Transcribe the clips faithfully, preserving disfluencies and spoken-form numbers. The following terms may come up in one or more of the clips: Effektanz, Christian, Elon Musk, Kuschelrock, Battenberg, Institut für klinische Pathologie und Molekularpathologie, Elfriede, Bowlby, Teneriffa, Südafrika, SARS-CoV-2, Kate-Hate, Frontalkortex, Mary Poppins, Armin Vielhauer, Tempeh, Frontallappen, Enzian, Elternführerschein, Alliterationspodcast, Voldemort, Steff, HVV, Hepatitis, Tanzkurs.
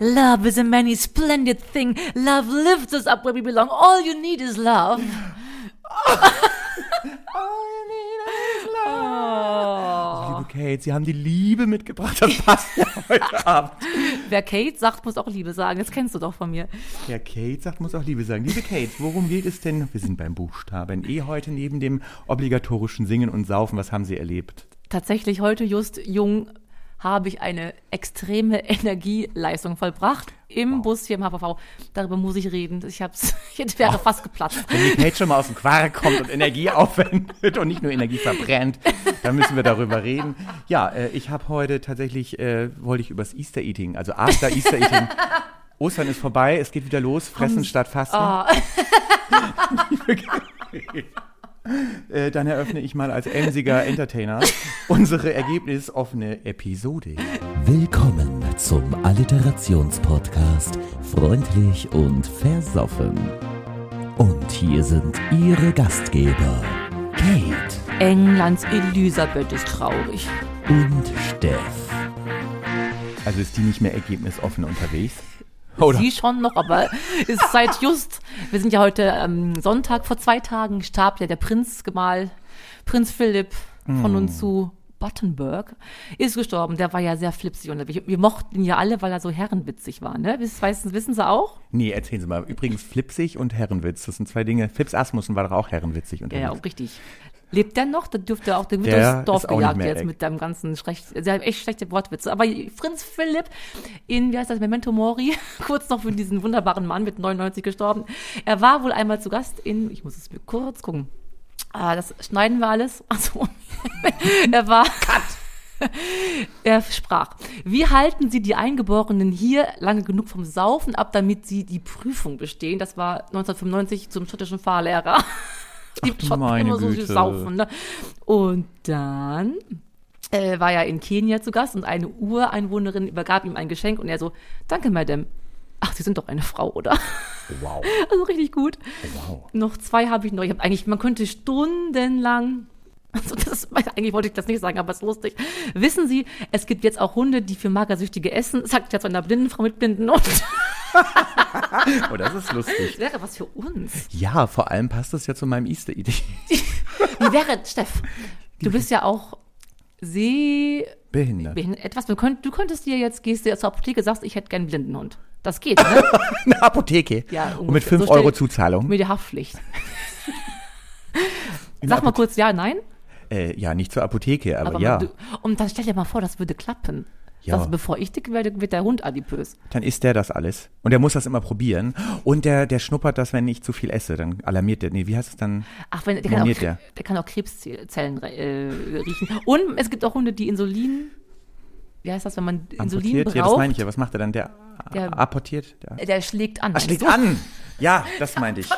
Love is a many splendid thing. Love lifts us up where we belong. All you need is love. All you need is love. Oh. Liebe Kate, Sie haben die Liebe mitgebracht. Das passt ja heute Abend. Wer Kate sagt, muss auch Liebe sagen. Das kennst du doch von mir. Wer Kate sagt, muss auch Liebe sagen. Liebe Kate, worum geht es denn? Wir sind beim Buchstaben E heute, neben dem obligatorischen Singen und Saufen. Was haben Sie erlebt? Tatsächlich heute, just jung, habe ich eine extreme Energieleistung vollbracht im wow. Bus hier im H V V. Darüber muss ich reden. Ich, hab's, ich wäre wow. fast geplatzt. Wenn die Kate schon mal aus dem Quark kommt und Energie aufwendet und nicht nur Energie verbrennt, dann müssen wir darüber reden. Ja, äh, ich habe heute tatsächlich, äh, wollte ich übers Easter Eating, also After Easter Eating. Ostern ist vorbei, es geht wieder los. Fressen um, statt Fasten. Oh. Äh, dann eröffne ich mal als emsiger Entertainer unsere ergebnisoffene Episode. Willkommen zum Alliterationspodcast Freundlich und Versoffen. Und hier sind Ihre Gastgeber, Kate. Englands Elisabeth ist traurig. Und Steff. Also ist die nicht mehr ergebnisoffen unterwegs? Oder? Sie schon noch, aber ist seit just, wir sind ja heute am ähm, Sonntag, vor zwei Tagen starb ja der Prinz Gemahl, Prinz Philipp von mm. uns zu Battenberg, ist gestorben. Der war ja sehr flipsig unterwegs. Wir mochten ihn ja alle, weil er so herrenwitzig war, ne? Weißt, wissen Sie auch? Nee, erzählen Sie mal. Übrigens flipsig und herrenwitz, das sind zwei Dinge. Flips Asmussen war doch auch herrenwitzig unterwegs. Ja, auch richtig. Lebt der noch? Der dürfte auch, der wird durchs Dorf gejagt jetzt mit dem ganzen schlecht, sehr, echt schlechte Wortwitze. Aber Prinz Philipp in, wie heißt das, Memento Mori, kurz noch für diesen wunderbaren Mann mit neunundneunzig gestorben. Er war wohl einmal zu Gast in, ich muss es mir kurz gucken, ah, das schneiden wir alles. Achso, er war... Cut! Er sprach, wie halten Sie die Eingeborenen hier lange genug vom Saufen ab, damit sie die Prüfung bestehen? Das war neunzehnhundertfünfundneunzig zum schottischen Fahrlehrer. Die Schotten immer so viel saufen. Ne? Und dann äh, war er in Kenia zu Gast und eine Ureinwohnerin übergab ihm ein Geschenk und er so, danke, Madame. Ach, Sie sind doch eine Frau, oder? Wow. Also richtig gut. Wow. Noch zwei habe ich noch. Ich habe eigentlich, man könnte stundenlang, also das, eigentlich wollte ich das nicht sagen, aber es ist lustig. Wissen Sie, es gibt jetzt auch Hunde, die für Magersüchtige essen. Sagt ja zu einer blinden Frau mit blinden Ohren. Oh, das ist lustig. Das wäre was für uns. Ja, vor allem passt das ja zu meinem Easter-Idee. Wie wäre, Steff, du bist ja auch sehbehindert. Etwas, du könntest dir jetzt, gehst du zur Apotheke, sagst, ich hätte gern einen Blindenhund. Das geht, ne? Eine Apotheke? Ja, und mit fünf so Euro Zuzahlung? Mit der Haftpflicht. Sag mal kurz ja, nein? Äh, ja, nicht zur Apotheke, aber, aber ja. Du, und dann stell dir mal vor, das würde klappen. Ja. Also bevor ich dick werde, wird der Hund adipös. Dann isst der das alles. Und der muss das immer probieren. Und der, der schnuppert das, wenn ich zu viel esse. Dann alarmiert der. Nee, wie heißt es dann? Ach, wenn, der, kann auch, der. der kann auch Krebszellen äh, riechen. Und es gibt auch Hunde, die Insulin, wie heißt das, wenn man Insulin braucht? Ja, das meine ich ja. Was macht er dann? Der, der apportiert? Der, der schlägt an. Ach, schlägt so. an! Ja, das meinte ich.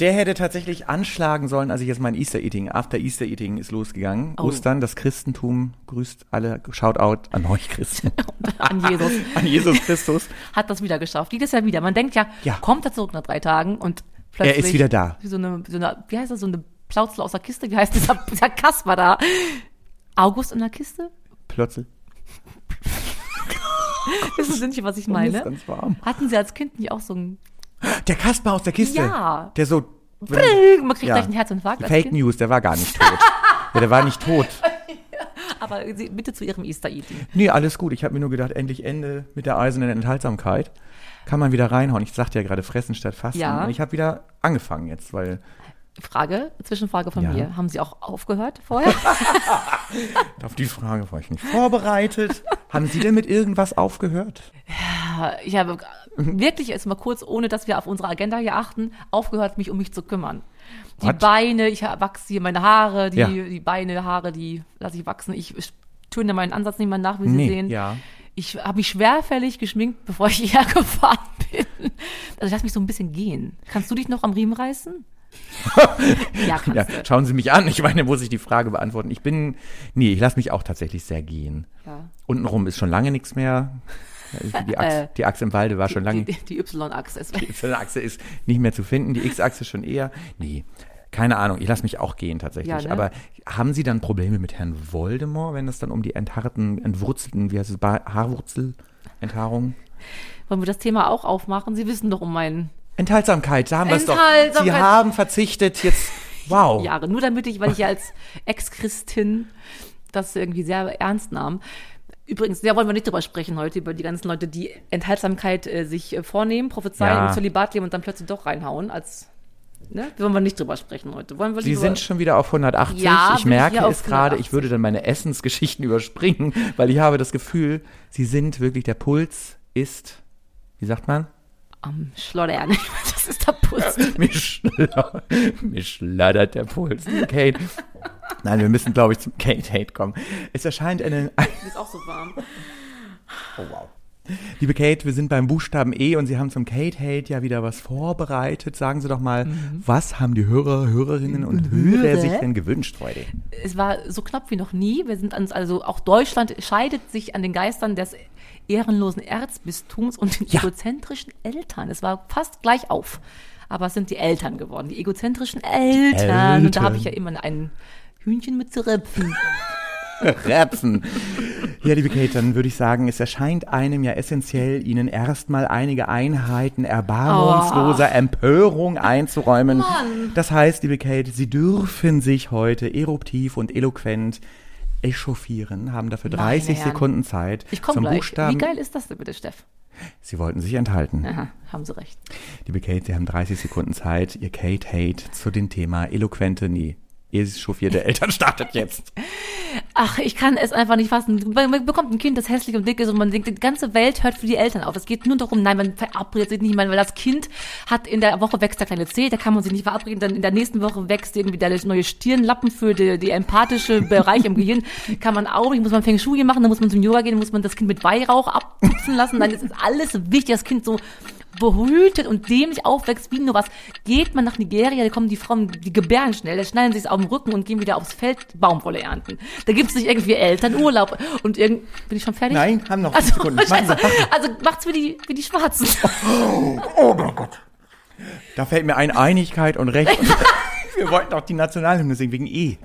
Der hätte tatsächlich anschlagen sollen, als ich jetzt mein Easter Eating, After Easter Eating ist losgegangen. Oh. Ostern, das Christentum grüßt alle, Shoutout an euch Christen. An Jesus. An Jesus Christus. Hat das wieder geschafft, jedes Jahr wieder. Man denkt ja, ja. kommt er zurück nach drei Tagen und plötzlich. Er ist wieder da. So eine, so eine, wie heißt das, so eine Plauzel aus der Kiste, wie heißt dieser, dieser Kasper da? August in der Kiste? Plötzlich. Wissen Sie nicht, was ich meine? Ist ganz warm. Hatten Sie als Kind nicht auch so ein... Der Kasper aus der Kiste, ja. der so... Man kriegt ja. gleich einen Herzinfarkt. Fake kind. News, der war gar nicht tot. ja, der war nicht tot. Aber Sie, bitte zu Ihrem Easter-Eating. Nee, alles gut. Ich habe mir nur gedacht, endlich Ende mit der eisernen Enthaltsamkeit. Kann man wieder reinhauen. Ich sagte ja gerade, fressen statt fasten. Ja. Und ich habe wieder angefangen jetzt, weil... Frage, Zwischenfrage von ja. mir. Haben Sie auch aufgehört vorher? Auf die Frage war ich nicht vorbereitet. Haben Sie denn mit irgendwas aufgehört? Ja, ich habe wirklich jetzt mal kurz, ohne dass wir auf unsere Agenda hier achten, aufgehört, mich um mich zu kümmern. Die What? Beine, ich wachse hier meine Haare, die, ja. die Beine, Haare, die lasse ich wachsen. Ich töne meinen Ansatz nicht mehr nach, wie Sie nee, sehen. Ja. Ich habe mich schwerfällig geschminkt, bevor ich hierher gefahren bin. Also ich lasse mich so ein bisschen gehen. Kannst du dich noch am Riemen reißen? ja, ja, schauen Sie mich an, ich meine, muss ich die Frage beantworten. Ich bin, nee, ich lasse mich auch tatsächlich sehr gehen. Ja. Untenrum ist schon lange nichts mehr. Die Achse, äh, die Achse im Walde war die, schon lange. Die, die Y-Achse ist Die Y-Achse ist nicht mehr zu finden, die X-Achse schon eher. Nee, keine Ahnung, ich lasse mich auch gehen tatsächlich. Ja, ne? Aber haben Sie dann Probleme mit Herrn Voldemort, wenn es dann um die entharten, entwurzelten, wie heißt es, Haarwurzel? Enthaarung? Wollen wir das Thema auch aufmachen? Sie wissen doch um meinen... Enthaltsamkeit, da haben wir es doch. Sie haben verzichtet jetzt, wow. Jahre, nur damit ich, weil ich ja als Ex-Christin das irgendwie sehr ernst nahm. Übrigens, da wollen wir nicht drüber sprechen heute, über die ganzen Leute, die Enthaltsamkeit äh, sich äh, vornehmen, prophezeien, ja. im Zölibat leben und dann plötzlich doch reinhauen, als... Ne? Wollen wir nicht drüber sprechen heute. Wollen wir Sie sind schon wieder auf hundertachtzig. Ja, ich merke es gerade, ich würde dann meine Essensgeschichten überspringen, weil ich habe das Gefühl, Sie sind wirklich, der Puls ist, wie sagt man? Am Schlottern. Das ist der Puls. Mir schla- schladdert der Puls. Kate. Nein, wir müssen, glaube ich, zum Kate-Hate kommen. Es erscheint eine... Es ist auch so warm. Oh, wow. Liebe Kate, wir sind beim Buchstaben E und Sie haben zum Kate-Hate ja wieder was vorbereitet. Sagen Sie doch mal, mhm. was haben die Hörer, Hörerinnen und Hörer, Hörer sich denn gewünscht heute? Es war so knapp wie noch nie. Wir sind uns also, auch Deutschland scheidet sich an den Geistern des ehrenlosen Erzbistums und den ja. egozentrischen Eltern. Es war fast gleich auf, aber es sind die Eltern geworden, die egozentrischen Eltern. Die Eltern. Und da habe ich ja immer ein Hühnchen mit zu rüpfen. Räpsen. Ja, liebe Kate, dann würde ich sagen, es erscheint einem ja essentiell, Ihnen erstmal einige Einheiten erbarmungsloser oh. Empörung einzuräumen. Mann. Das heißt, liebe Kate, Sie dürfen sich heute eruptiv und eloquent echauffieren, haben dafür dreißig Sekunden Zeit. Ich komme gleich. Buchstaben. Wie geil ist das denn bitte, Steff? Sie wollten sich enthalten. Aha, haben Sie recht. Liebe Kate, Sie haben dreißig Sekunden Zeit, Ihr Kate-Hate zu dem Thema eloquente nie. Echauffierte Eltern startet jetzt. Ach, ich kann es einfach nicht fassen. Man bekommt ein Kind, das hässlich und dick ist und man denkt, die ganze Welt hört für die Eltern auf. Das geht nur darum, nein, man verabredet sich nicht, weil das Kind hat in der Woche wächst der kleine Zeh, da kann man sich nicht verabreden, dann in der nächsten Woche wächst irgendwie der neue Stirnlappen für die, die empathische Bereich im Gehirn, kann man auch nicht, muss man Feng Shui machen, dann muss man zum Yoga gehen, dann muss man das Kind mit Weihrauch abputzen lassen, dann ist alles wichtig, das Kind so behütet und dämlich aufwächst wie nur was. Geht man nach Nigeria, da kommen die Frauen, die gebären schnell, da schneiden sie es auf den Rücken und gehen wieder aufs Feld Baumwolle ernten. Da gibt es nicht irgendwie Elternurlaub und irgend... Bin ich schon fertig? Nein, haben noch also, Sekunden. Scheiße, also macht's wie die, wie die Schwarzen. Oh, oh mein Gott. Da fällt mir ein, Einigkeit und Recht. Wir wollten auch die Nationalhymne singen, wegen E.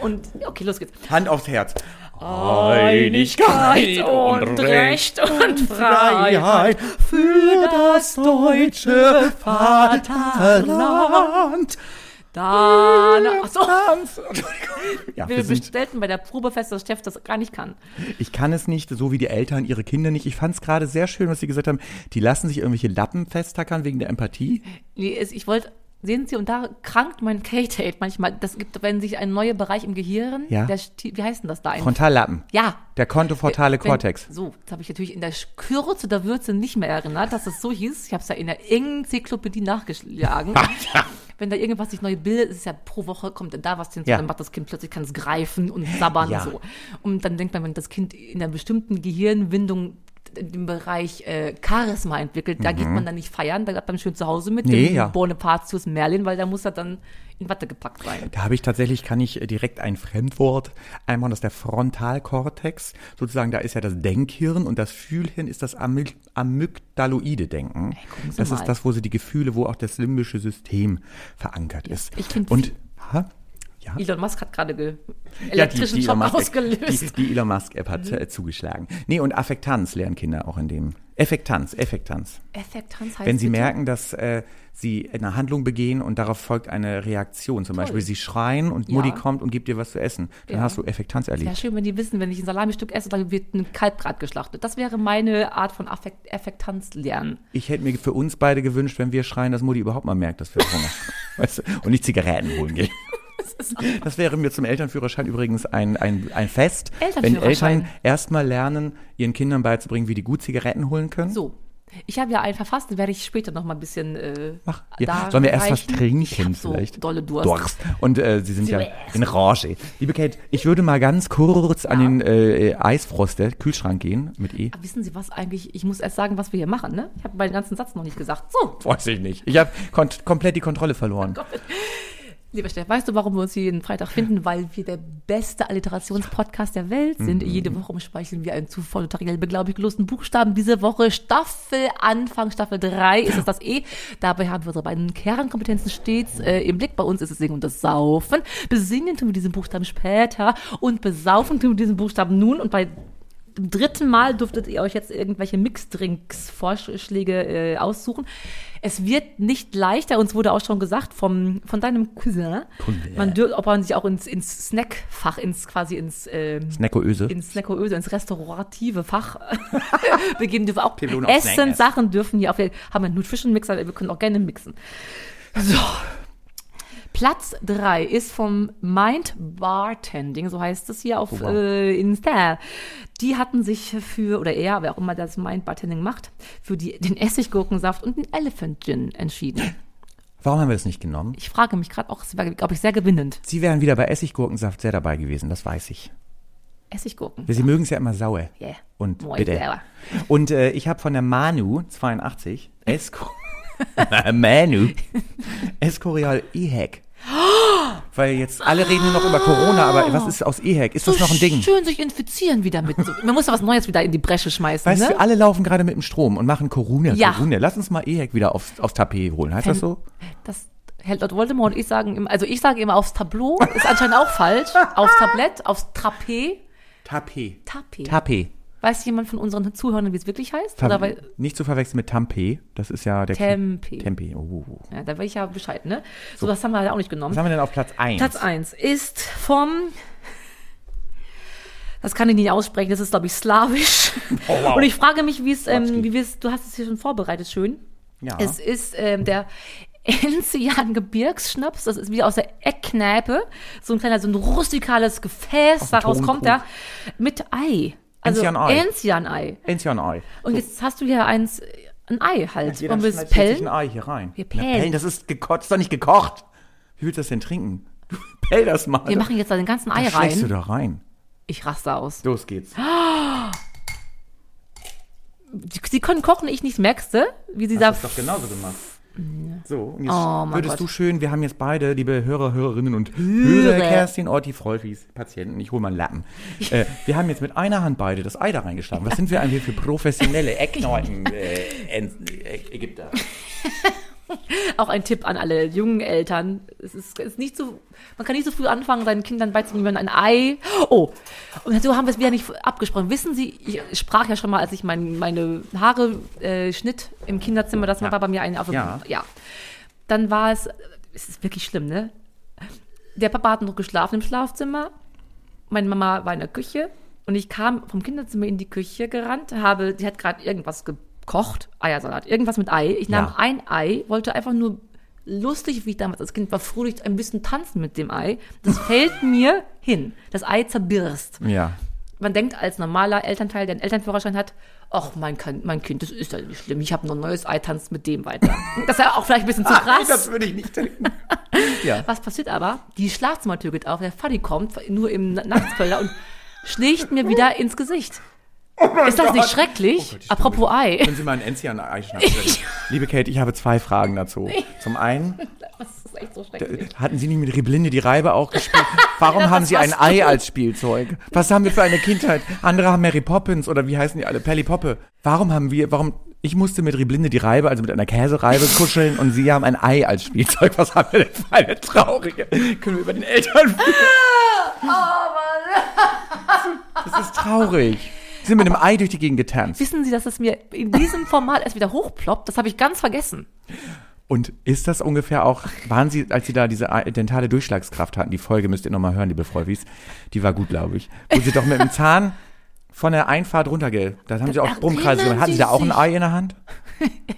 Und, okay, los geht's. Hand aufs Herz. Einigkeit und, und Recht und Freiheit für das deutsche Vaterland. Da, achso. Ja, wir wir bestellten bei der Probe fest, dass Steff das gar nicht kann. Ich kann es nicht, so wie die Eltern ihre Kinder nicht. Ich fand es gerade sehr schön, was Sie gesagt haben. Die lassen sich irgendwelche Lappen festtackern wegen der Empathie. Nee, ich wollte... Sehen Sie, und da krankt mein Kate-Hate manchmal. Das gibt, wenn sich ein neuer Bereich im Gehirn, ja. der, wie heißt denn das da eigentlich? Frontallappen. Ja. Der kontofrontale Kortex. So, das habe ich natürlich in der Kürze der Würze nicht mehr erinnert, dass das so hieß. Ich habe es ja in der Enzyklopädie nachgeschlagen. ja. Wenn da irgendwas sich neu bildet, ist es ja pro Woche, kommt da was hinzu, ja. dann macht das Kind plötzlich, kann es greifen und sabbern ja. und so. Und dann denkt man, wenn das Kind in einer bestimmten Gehirnwindung im Bereich äh, Charisma entwickelt, da mhm. geht man dann nicht feiern, da bleibt man schön zu Hause mit nee, dem ja. Bonapartius Merlin, weil da muss er dann in Watte gepackt sein. Da habe ich tatsächlich, kann ich direkt ein Fremdwort einmal, das ist der Frontalkortex, sozusagen, da ist ja das Denkhirn und das Fühlhirn ist das Am- amygdaloide Denken. Hey, das mal. Ist das, wo sie die Gefühle, wo auch das limbische System verankert ja, ist. Ich finde und ha? Ja. Elon Musk hat gerade ge- elektrischen ja, die, die Job Musk, ausgelöst. Die, die Elon Musk-App hat mhm. zugeschlagen. Nee, und Effektanz lernen Kinder auch in dem. Effektanz, Effektanz. Effektanz heißt, wenn sie bitte? merken, dass äh, sie eine Handlung begehen und darauf folgt eine Reaktion. Zum Toll. Beispiel, sie schreien und ja. Mutti kommt und gibt dir was zu essen. Dann ja. hast du Effektanz erlebt. Ja, schön, wenn die wissen, wenn ich ein Salamistück esse, dann wird ein Kalb gerade geschlachtet. Das wäre meine Art von Affekt- Effektanz lernen. Ich hätte mir für uns beide gewünscht, wenn wir schreien, dass Mutti überhaupt mal merkt, dass wir Hunger weißt du? Und nicht Zigaretten holen gehen. Das wäre mir zum Elternführerschein übrigens ein, ein, ein Fest, wenn Eltern erstmal lernen, ihren Kindern beizubringen, wie die gut Zigaretten holen können. So, ich habe ja einen verfasst, den werde ich später noch mal ein bisschen äh, Mach, ja. Sollen wir erst was trinken vielleicht? So dolle Durst. Durst. Und äh, Sie sind Sie ja in Rage. Liebe Kate, ich würde mal ganz kurz ja. an den äh, Eisfrost, der Kühlschrank gehen mit E. Aber wissen Sie was eigentlich, ich muss erst sagen, was wir hier machen, ne? Ich habe meinen ganzen Satz noch nicht gesagt. So. Weiß ich nicht. Ich habe kon- komplett die Kontrolle verloren. Oh Gott. Lieber Steff, weißt du, warum wir uns jeden Freitag finden? Weil wir der beste Alliterationspodcast der Welt sind. Mhm. Jede Woche umspeicheln wir einen zu vollnotariell beglaubiglosen Buchstaben. Diese Woche Staffel Anfang, Staffel drei ist es das E. Dabei haben wir unsere beiden Kernkompetenzen stets äh, im Blick. Bei uns ist es Singen und das Saufen. Besingen tun wir diesen Buchstaben später und besaufen tun wir diesen Buchstaben nun. Und bei Zum dritten Mal durftet ihr euch jetzt irgendwelche Mixdrinks-Vorschläge äh, aussuchen. Es wird nicht leichter. Uns wurde auch schon gesagt vom, von deinem Cousin, man dür- ob man sich auch ins, ins Snackfach, ins quasi ins äh, Snackoöse, ins Snackoöse, ins restaurative Fach begeben dürfen. Auch Essen, Sachen dürfen hier auf. Wir haben einen Nutrition-Mixer, wir können auch gerne mixen. So. Platz drei ist vom Mind Bartending, so heißt es hier auf oh, wow. äh, Insta. Die hatten sich für, oder er, wer auch immer das Mind Bartending macht, für die, den Essiggurkensaft und den Elephant Gin entschieden. Warum haben wir das nicht genommen? Ich frage mich gerade auch, es war, glaube ich, sehr gewinnend. Sie wären wieder bei Essiggurkensaft sehr dabei gewesen, das weiß ich. Essiggurken. Sie mögen es ja immer sauer. Yeah. Und Moi bitte. Selber. Und äh, ich habe von der Manu zweiundachtzig Eskorial. Manu. Eskorial E-Hack. Weil jetzt alle reden nur noch über Corona, aber was ist aus E-Hack? Ist so das noch ein Ding? Schön sich infizieren wieder mit. Man muss ja was Neues wieder in die Bresche schmeißen. Weißt ne? du, alle laufen gerade mit dem Strom und machen Corona, ja. Corona. Lass uns mal E-Hack wieder aufs, aufs Tapet holen. Heißt Wenn, das so? Das hält Lord Voldemort und ich sagen immer, also ich sage immer aufs Tableau, ist anscheinend auch falsch. Aufs Tablett, aufs Trapet. Tapet. Tapet. Tapet. Weiß jemand von unseren Zuhörern, wie es wirklich heißt? Tem- oder weil- nicht zu verwechseln mit Tempeh. Das ist ja der Tempeh. Tempeh. Oh. Ja, da will ich ja Bescheid, ne? So, so, das haben wir halt auch nicht genommen. Was haben wir denn auf Platz eins? Platz eins ist vom. Das kann ich nicht aussprechen, das ist, glaube ich, slawisch. Oh, wow. Und ich frage mich, wie es. Ähm, wie wir's, du hast es hier schon vorbereitet, schön. Ja. Es ist ähm, der Enzian Gebirgsschnaps. Das ist wieder aus der Eckkneipe. So ein kleiner, so ein rustikales Gefäß. Daraus kommt er. Mit Ei. Also Enzian-Ei. Enzian-Ei. Enzian-Ei. Und jetzt hast du hier eins, ein Ei halt. Ja, und wir pellen. Ein Ei hier rein. Wir pellen. Na, pellen, das ist gekotzt, das ist doch nicht gekocht. Wie willst du das denn trinken? Du pell das mal. Wir machen jetzt da den ganzen Ei rein. Schlägst du da rein? Ich raste aus. Los geht's. Sie können kochen, ich nicht, merkst du? Wie sie das da ist doch genauso gemacht. So, und jetzt oh, würdest Gott. du schön, wir haben jetzt beide, liebe Hörer, Hörerinnen und Hörer, Kerstin, Otti, Freufis, Patienten, ich hole mal einen Lappen. äh, wir haben jetzt mit einer Hand beide das Ei da reingeschlagen. Was sind wir eigentlich für professionelle Ecknorden äh, Ägypter? Auch ein Tipp an alle jungen Eltern. Es ist, ist nicht so, man kann nicht so früh anfangen, seinen Kindern beizubringen, wenn ein Ei. Oh, und so haben wir es wieder nicht abgesprochen. Wissen Sie, ich sprach ja schon mal, als ich mein, meine Haare äh, schnitt im Kinderzimmer, das ja. war bei mir ein. Also, ja. ja. Dann war es, es ist wirklich schlimm, ne? Der Papa hat noch geschlafen im Schlafzimmer, meine Mama war in der Küche und ich kam vom Kinderzimmer in die Küche gerannt, habe, die hat gerade irgendwas gebracht. Kocht, Eiersalat, irgendwas mit Ei. Ich nahm ja. ein Ei, wollte einfach nur lustig, wie ich damals als Kind war, fröhlich ein bisschen tanzen mit dem Ei. Das fällt mir hin. Das Ei zerbirst. Ja. Man denkt als normaler Elternteil, der einen Elternführerschein hat, ach, mein, mein Kind, das ist ja nicht schlimm. Ich habe noch ein neues Ei, tanzt mit dem weiter. Das ist ja auch vielleicht ein bisschen zu krass. Ach, das würde ich nicht denken. Ja. Was passiert aber? Die Schlafzimmertür geht auf, der Fadi kommt, nur im Nachtspöller und schlägt mir wieder ins Gesicht. Oh ist das Gott. nicht schrecklich? Oh Gott, apropos Ei. Können Sie mal einen Enzian-Ei schnappen? Liebe Kate, ich habe zwei Fragen dazu. Zum einen, das ist echt so schrecklich. Hatten Sie nicht mit Rieblinde die Reibe auch gespielt? Warum haben Sie ein Ei als Spielzeug? Was haben wir für eine Kindheit? Andere haben Mary Poppins oder wie heißen die alle? Pelli Poppe. Warum haben wir, warum, ich musste mit Rieblinde die Reibe, also mit einer Käsereibe kuscheln und Sie haben ein Ei als Spielzeug. Was haben wir denn für eine traurige? Können wir über den Eltern führen? Oh Mann. Das ist traurig. Sind mit einem Ei durch die Gegend getanzt. Wissen Sie, dass es mir in diesem Format erst wieder hochploppt? Das habe ich ganz vergessen. Und ist das ungefähr auch, waren Sie, als Sie da diese dentale Durchschlagskraft hatten, die Folge müsst ihr nochmal hören, liebe Freufis, die war gut, glaube ich, wo Sie doch mit dem Zahn von der Einfahrt runterge... Da haben Sie auch Brummkreise gemacht. Hatten Sie da auch ein Ei in der Hand?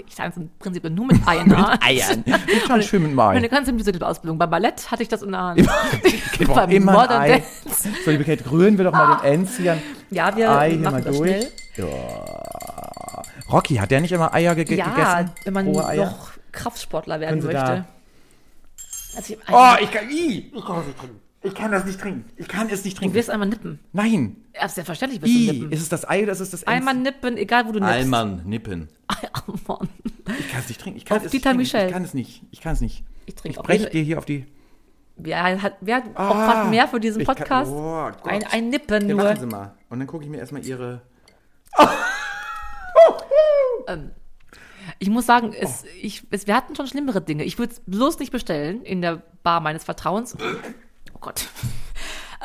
Ich tanze im Prinzip nur mit Eiern. Mit Eiern. Ich tanze schön mit dem Ei. Meine ganze Musical-Ausbildung. Beim Ballett hatte ich das in der Hand. Immer, immer ein Ei. Dance. So, liebe Kate, rühren wir doch mal ah. den Enzian. Ja, wir Ei machen das durch. Schnell. Ja. Rocky, hat der nicht immer Eier ge- ja, gegessen? Ja, wenn man Rohe Eier? Noch Kraftsportler werden möchte. Da? Also ich oh, ich kann... I, ich kann das nicht trinken. Ich kann das nicht trinken. Ich kann es nicht trinken. Du wirst einmal nippen. Nein. Ja, selbstverständlich wirst I, du nippen. Ist es das Ei oder ist es das Enzian? Einmal nippen, egal wo du nippst. Einmal nippen. Mann. Ich kann es nicht trinken. Ich kann es nicht trinken. Michel. Ich kann es nicht. Ich kann es nicht. Ich trinke auch nicht. Ich breche dir hier auf die... Wer hat, wer hat ah, mehr für diesen Podcast? Kann, oh Gott. Ein, ein Nippen ja, nur. Machen Sie mal. Und dann gucke ich mir erstmal Ihre... Oh. ähm, ich muss sagen, es, oh. ich, es, wir hatten schon schlimmere Dinge. Ich würde es bloß nicht bestellen in der Bar meines Vertrauens. Oh Gott.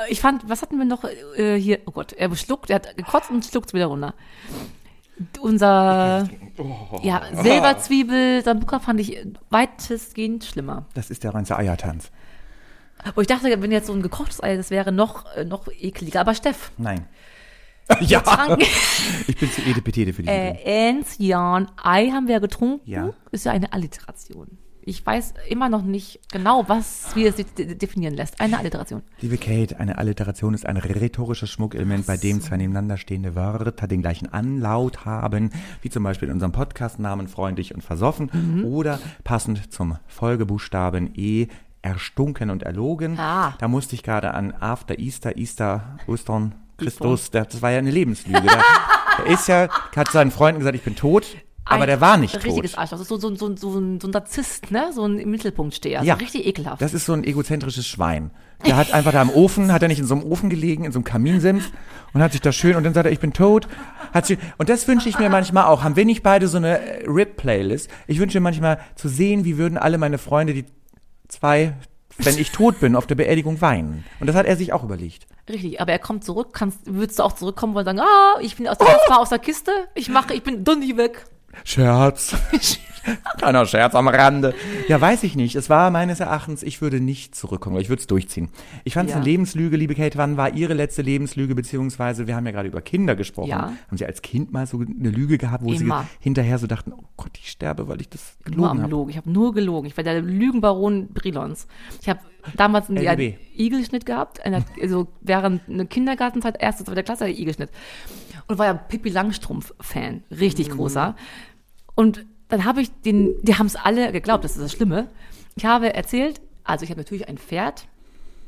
ich fand, was hatten wir noch äh, hier? Oh Gott, er schluckt, er hat gekotzt und schluckt es wieder runter. Unser oh. ja, Silberzwiebel Sambuca fand ich weitestgehend schlimmer. Das ist der ganze Eiertanz. Aber ich dachte, wenn jetzt so ein gekochtes Ei, das wäre noch, noch ekliger. Aber Steff. Nein. Ja. Tranken, ich bin zu edepetete für die Idee. Äh, Enzian Ei haben wir ja getrunken. Ja. Ist ja eine Alliteration. Ich weiß immer noch nicht genau, was wir es de- definieren lässt. Eine Alliteration. Liebe Kate, eine Alliteration ist ein rhetorisches Schmuckelement, bei dem zwei nebeneinander stehende Wörter den gleichen Anlaut haben, wie zum Beispiel in unserem Podcastnamen freundlich und versoffen mhm. oder passend zum Folgebuchstaben E, erstunken und erlogen. Ah. Da musste ich gerade an After Easter, Easter, Ostern, Christus, das war ja eine Lebenslüge. Der ist ja, hat seinen Freunden gesagt, ich bin tot. Aber ein der war nicht richtiges tot. Arschloch. Das ist so, so, so, so ein Narzisst, ne? So ein im Mittelpunkt steher. Ja. So richtig ekelhaft. Das ist so ein egozentrisches Schwein. Der hat einfach da im Ofen, hat er nicht in so einem Ofen gelegen, in so einem Kaminsims und hat sich da schön, und dann sagt er, ich bin tot. Hat sich, und das wünsche ich mir manchmal auch. Haben wir nicht beide so eine R I P-Playlist? Ich wünsche mir manchmal zu sehen, wie würden alle meine Freunde, die zwei, wenn ich tot bin, auf der Beerdigung weinen. Und das hat er sich auch überlegt. Richtig, aber er kommt zurück, kannst, würdest du auch zurückkommen und sagen, ah, ich bin aus der, oh. aus der Kiste, ich mache, ich bin dunni weg. Scherz. Kleiner Scherz am Rande. Ja, weiß ich nicht. Es war meines Erachtens, ich würde nicht zurückkommen, aber ich würde es durchziehen. Ich fand es ja. eine Lebenslüge, liebe Kate. Wann war Ihre letzte Lebenslüge? Beziehungsweise, wir haben ja gerade über Kinder gesprochen. Ja. Haben Sie als Kind mal so eine Lüge gehabt, wo Immer. Sie hinterher so dachten, oh Gott, ich sterbe, weil ich das gelogen habe? Ich habe nur gelogen. Ich war der Lügenbaron Brilons. Ich habe damals einen Igelschnitt gehabt. Eine, also während einer Kindergartenzeit, erste, zweite Klasse, der Igelschnitt. Und war ja Pippi Langstrumpf-Fan. Richtig mhm. großer. Und dann habe ich den, die haben es alle geglaubt, das ist das Schlimme. Ich habe erzählt, also ich habe natürlich ein Pferd,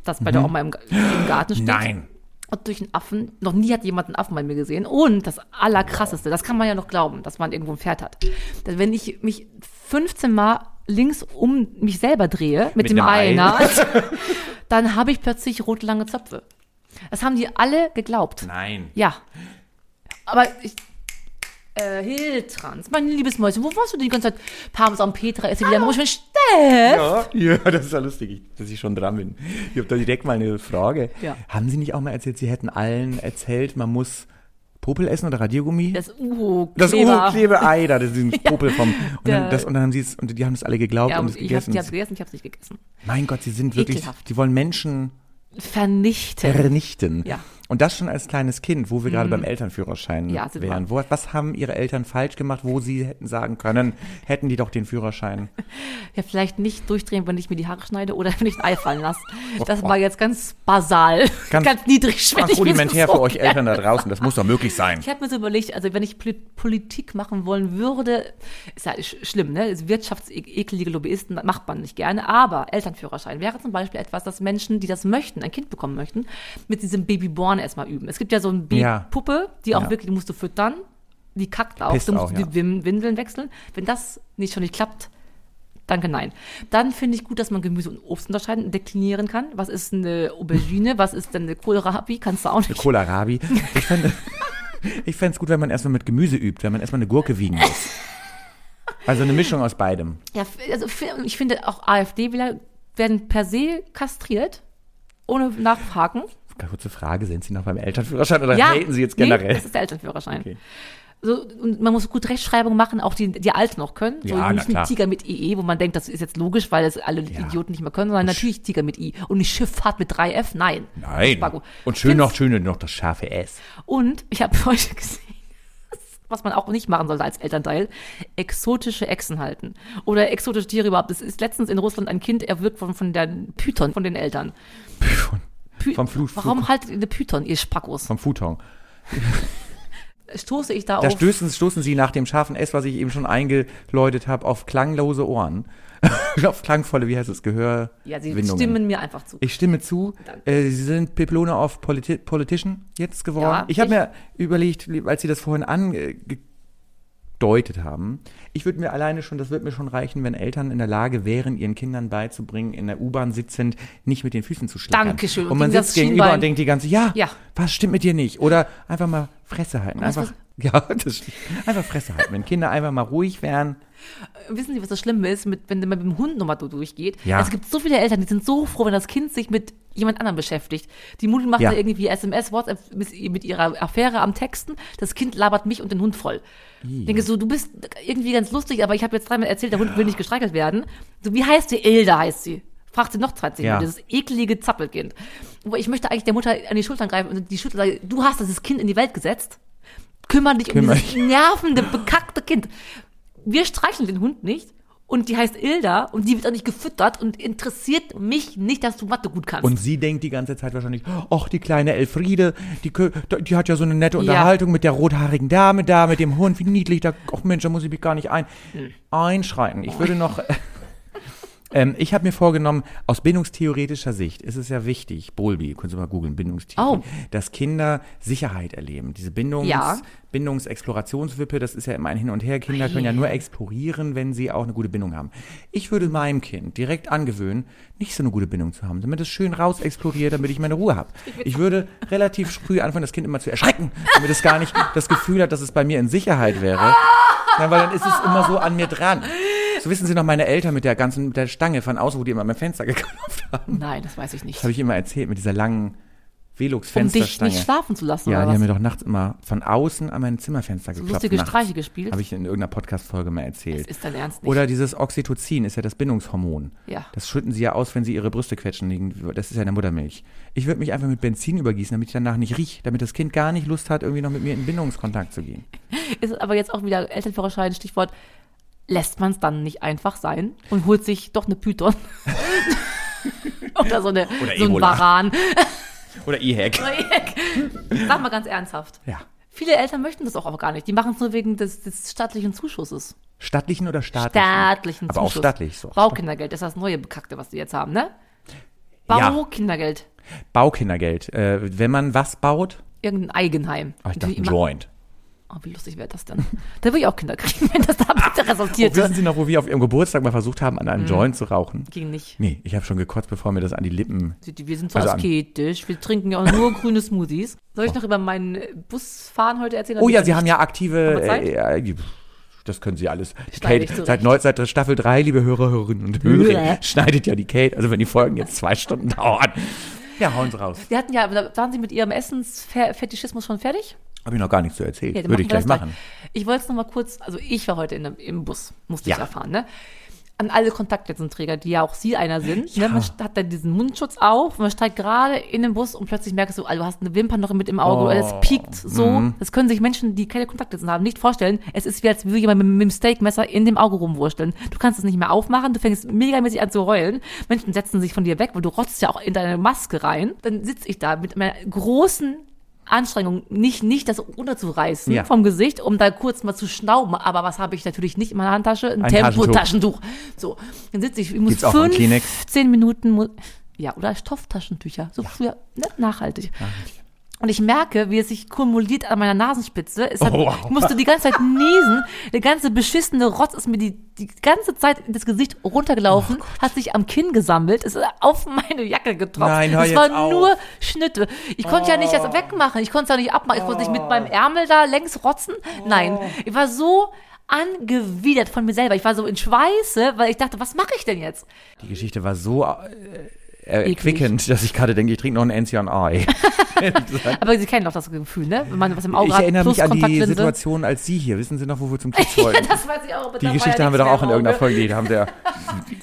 das bei mhm. der Oma im, im Garten steht. Nein. Und durch einen Affen, noch nie hat jemand einen Affen bei mir gesehen. Und das Allerkrasseste, das kann man ja noch glauben, dass man irgendwo ein Pferd hat. Dass wenn ich mich fünfzehn Mal links um mich selber drehe, mit, mit dem Ei, dann habe ich plötzlich rot lange Zöpfe. Das haben die alle geglaubt. Nein. Ja. Aber ich... Äh, Hiltrans, mein liebes Mäuschen, wo warst du denn die ganze Zeit? Pams am Petra, ist sie wieder im Rusch mit Steff. Ja, das ist ja lustig, dass ich schon dran bin. Ich habe da direkt mal eine Frage. Ja. Haben Sie nicht auch mal erzählt, Sie hätten allen erzählt, man muss Popel essen oder Radiergummi? Das Uhu-Kleber. Das Uhu-Klebe-Ei da, das ist ein Popel vom... Und, dann, das, und, dann haben sie's, und die haben das alle geglaubt ja, und es gegessen. Ich habe es gegessen, ich habe es nicht gegessen. Mein Gott, Sie sind wirklich... Ekelhaft. Die wollen Menschen... Vernichten. Vernichten. Ja. Und das schon als kleines Kind, wo wir gerade mhm. beim Elternführerschein ja, wären. Wo, was haben Ihre Eltern falsch gemacht, wo Sie hätten sagen können, hätten die doch den Führerschein? Ja, vielleicht nicht durchdrehen, wenn ich mir die Haare schneide oder wenn ich ein Ei fallen lasse. Das war jetzt ganz basal, ganz, ganz niedrigschwellig. Ganz rudimentär für euch Eltern da draußen, das muss doch möglich sein. Ich habe mir so überlegt, also wenn ich Politik machen wollen würde, ist ja schlimm, ne? Wirtschaftsekelige Lobbyisten, macht man nicht gerne, aber Elternführerschein wäre zum Beispiel etwas, dass Menschen, die das möchten, ein Kind bekommen möchten, mit diesem Babyborn erstmal üben. Es gibt ja so eine Babypuppe, die auch ja. wirklich, die musst du füttern, die kackt auch, Pisst du musst auch, die ja. Windeln wechseln. Wenn das nicht schon nicht klappt, danke, nein. Dann finde ich gut, dass man Gemüse und Obst unterscheiden und deklinieren kann. Was ist eine Aubergine? Was ist denn eine Kohlrabi? Kannst du auch nicht. Eine Kohlrabi. Ich fände es gut, wenn man erstmal mit Gemüse übt, wenn man erstmal eine Gurke wiegen muss. Also eine Mischung aus beidem. Ja, also ich finde auch AfD-Wähler werden per se kastriert, ohne Nachfragen. Kurze Frage, sind Sie noch beim Elternführerschein oder ja, haten Sie jetzt generell? Ja, nee, das ist der Elternführerschein. Okay. So, und man muss gut Rechtschreibung machen, auch die, die Alten noch können. So ja, nicht mit Tiger mit I E, wo man denkt, das ist jetzt logisch, weil das alle ja. Idioten nicht mehr können, sondern und natürlich Tiger mit I. Und nicht Schifffahrt mit drei F, nein. Nein. Und schön noch, schön noch das scharfe S. Und ich habe heute gesehen, was man auch nicht machen sollte als Elternteil, exotische Echsen halten. Oder exotische Tiere überhaupt. Es ist letztens in Russland ein Kind erwürgt von, von der Python, von den Eltern. Python. Py- vom Flut, Warum Flut. haltet ihr eine Python, ihr Spackos? Vom Futon. Stoße ich da, da auf... Da stoßen, stoßen Sie nach dem scharfen S, was ich eben schon eingeläutet habe, auf klanglose Ohren. Auf klangvolle, wie heißt es, Gehör... Ja, Sie Windungen. Stimmen mir einfach zu. Ich stimme zu. Äh, Sie sind Pipelone auf Politi- Politician jetzt geworden. Ja, ich habe mir überlegt, als Sie das vorhin angedeutet haben, ich würde mir alleine schon, das würde mir schon reichen, wenn Eltern in der Lage wären, ihren Kindern beizubringen, in der U-Bahn sitzend, nicht mit den Füßen zu schlagen. Dankeschön. Und man sitzt gegenüber und denkt die ganze, ja, ja, was stimmt mit dir nicht? Oder einfach mal Fresse halten. Einfach, was, ja, das, einfach Fresse halten. Wenn Kinder einfach mal ruhig wären. Wissen Sie, was das Schlimme ist, mit, wenn man mit dem Hund nochmal durchgeht? Ja. Es gibt so viele Eltern, die sind so froh, wenn das Kind sich mit jemand anderem beschäftigt. Die Mutter macht ja irgendwie S M S, WhatsApp mit ihrer Affäre am Texten. Das Kind labert mich und den Hund voll. Ich denke so, du bist irgendwie ganz lustig, aber ich habe jetzt dreimal erzählt, der Hund will nicht gestreichelt werden. So, wie heißt sie? Ilda heißt sie. Fragt sie noch zwanzig Minuten, dieses eklige Zappelkind. Aber ich möchte eigentlich der Mutter an die Schultern greifen und die Schulter sagen, du hast dieses Kind in die Welt gesetzt. Kümmere dich Kümmer um dieses ich. nervende, bekackte Kind. Wir streicheln den Hund nicht und die heißt Ilda und die wird auch nicht gefüttert und interessiert mich nicht, dass du Mathe gut kannst. Und sie denkt die ganze Zeit wahrscheinlich, ach, die kleine Elfriede, die, die hat ja so eine nette Unterhaltung ja. mit der rothaarigen Dame da, mit dem Hund, wie niedlich, da, ach Mensch, da muss ich mich gar nicht ein, einschreiten. Ich würde noch... Ähm, ich habe mir vorgenommen, aus bindungstheoretischer Sicht ist es ja wichtig, Bowlby, können Sie mal googeln, Bindungstheorie, oh. dass Kinder Sicherheit erleben. Diese Bindungs- ja. Bindungsexplorationswippe, das ist ja immer ein Hin und Her. Kinder können ja nur explorieren, wenn sie auch eine gute Bindung haben. Ich würde meinem Kind direkt angewöhnen, nicht so eine gute Bindung zu haben, damit es schön raus exploriert, damit ich meine Ruhe habe. Ich würde relativ früh anfangen, das Kind immer zu erschrecken, damit es gar nicht das Gefühl hat, dass es bei mir in Sicherheit wäre. Ja, weil dann ist es immer so an mir dran. So wissen Sie noch, meine Eltern mit der ganzen mit der Stange von außen, wo die immer an mein Fenster geklopft haben. Nein, das weiß ich nicht. Das habe ich immer erzählt, mit dieser langen Velux-Fensterstange. Um dich nicht schlafen zu lassen, ja, oder was? Ja, die haben mir doch nachts immer von außen an mein Zimmerfenster so geklopft. Lustige nachts. Streiche gespielt. Habe ich in irgendeiner Podcast-Folge mal erzählt. Das ist dein Ernst nicht. Oder dieses Oxytocin ist ja das Bindungshormon. Ja. Das schütten sie ja aus, wenn sie ihre Brüste quetschen. Das ist ja in der Muttermilch. Ich würde mich einfach mit Benzin übergießen, damit ich danach nicht rieche, damit das Kind gar nicht Lust hat, irgendwie noch mit mir in Bindungskontakt zu gehen. Ist aber jetzt auch wieder Elternführerschein, Stichwort. Lässt man es dann nicht einfach sein und holt sich doch eine Python oder so, eine, oder so ein Varan. Oder E-Hack. Oder E-Hack. Sag mal ganz ernsthaft. Ja. Viele Eltern möchten das auch aber gar nicht. Die machen es nur wegen des, des staatlichen Zuschusses. Staatlichen oder staatlichen? Staatlichen aber Zuschuss. Aber auch staatlich so. Baukindergeld, das ist das neue Bekackte, was die jetzt haben, ne? Baukindergeld. Ja. Baukindergeld. Äh, wenn man was baut? Irgendein Eigenheim. Ach, ich dachte, ein Joint. Oh, wie lustig wäre das denn? Da würde ich auch Kinder kriegen, wenn das da resultiert. Oh, wissen Sie noch, wo wir auf Ihrem Geburtstag mal versucht haben, an einem mm. Joint zu rauchen? Ging nicht. Nee, ich habe schon gekotzt, bevor mir das an die Lippen... Wir sind so also asketisch, wir trinken ja auch nur grüne Smoothies. Soll ich noch über meinen Busfahren heute erzählen? Oh ja, Sie haben ja aktive... Äh, das können Sie alles. Kate, seit, neun, seit Staffel drei, liebe Hörer, Hörerinnen und Hörer, schneidet ja die Kate. Also wenn die Folgen jetzt zwei Stunden dauern. Ja, hauen Sie raus. Sie hatten ja, waren Sie mit Ihrem Essensfetischismus schon fertig? Habe ich noch gar nichts zu erzählen. Ja, würde ich gleich machen. Ich wollte es noch mal kurz, also ich war heute in einem, im Bus, musste ja. ich erfahren, ne? An alle Kontaktlinsenträger, die ja auch Sie einer sind. Ja. Ne? Man hat dann diesen Mundschutz auf, man steigt gerade in den Bus und plötzlich merkst du, also du hast eine Wimper noch mit im Auge, oh. es piekt so. Mhm. Das können sich Menschen, die keine Kontaktlinsen haben, nicht vorstellen. Es ist wie, als würde jemand mit, mit dem Steakmesser in dem Auge rumwursteln. Du kannst es nicht mehr aufmachen, du fängst megamäßig an zu heulen. Menschen setzen sich von dir weg, weil du rotzt ja auch in deine Maske rein. Dann sitze ich da mit meiner großen Anstrengung, nicht, nicht das runterzureißen ja. vom Gesicht, um da kurz mal zu schnauben. Aber was habe ich natürlich nicht in meiner Handtasche? Ein, Ein Tempo-Taschentuch. So, dann sitze ich, ich muss fünfzehn Minuten, ja, oder Stofftaschentücher, so ja. früher, ne? nachhaltig. nachhaltig. Und ich merke, wie es sich kumuliert an meiner Nasenspitze. Es hat, oh, wow. Ich musste die ganze Zeit niesen. Der ganze beschissene Rotz ist mir die, die ganze Zeit ins Gesicht runtergelaufen, oh, hat sich am Kinn gesammelt, ist auf meine Jacke getropft. Nein, hör jetzt auf. Es waren nur Schnitte. Ich konnte oh. ja nicht das wegmachen. Ich konnte es ja nicht abmachen. Ich konnte nicht mit meinem Ärmel da längs rotzen. Oh. Nein, ich war so angewidert von mir selber. Ich war so in Schweiße, weil ich dachte, was mache ich denn jetzt? Die Geschichte war so... Äh, erquickend, dass ich gerade denke, ich trinke noch einen Enzian Ei. Aber Sie kennen doch das Gefühl, ne? Wenn man was im Auge ich hat, erinnere mich an die Situation, als Sie hier, wissen Sie noch, wo wir zum Kiez wollten? Ja, das weiß ich auch. Aber die Geschichte haben wir doch auch in irgendeiner Folge, die haben wir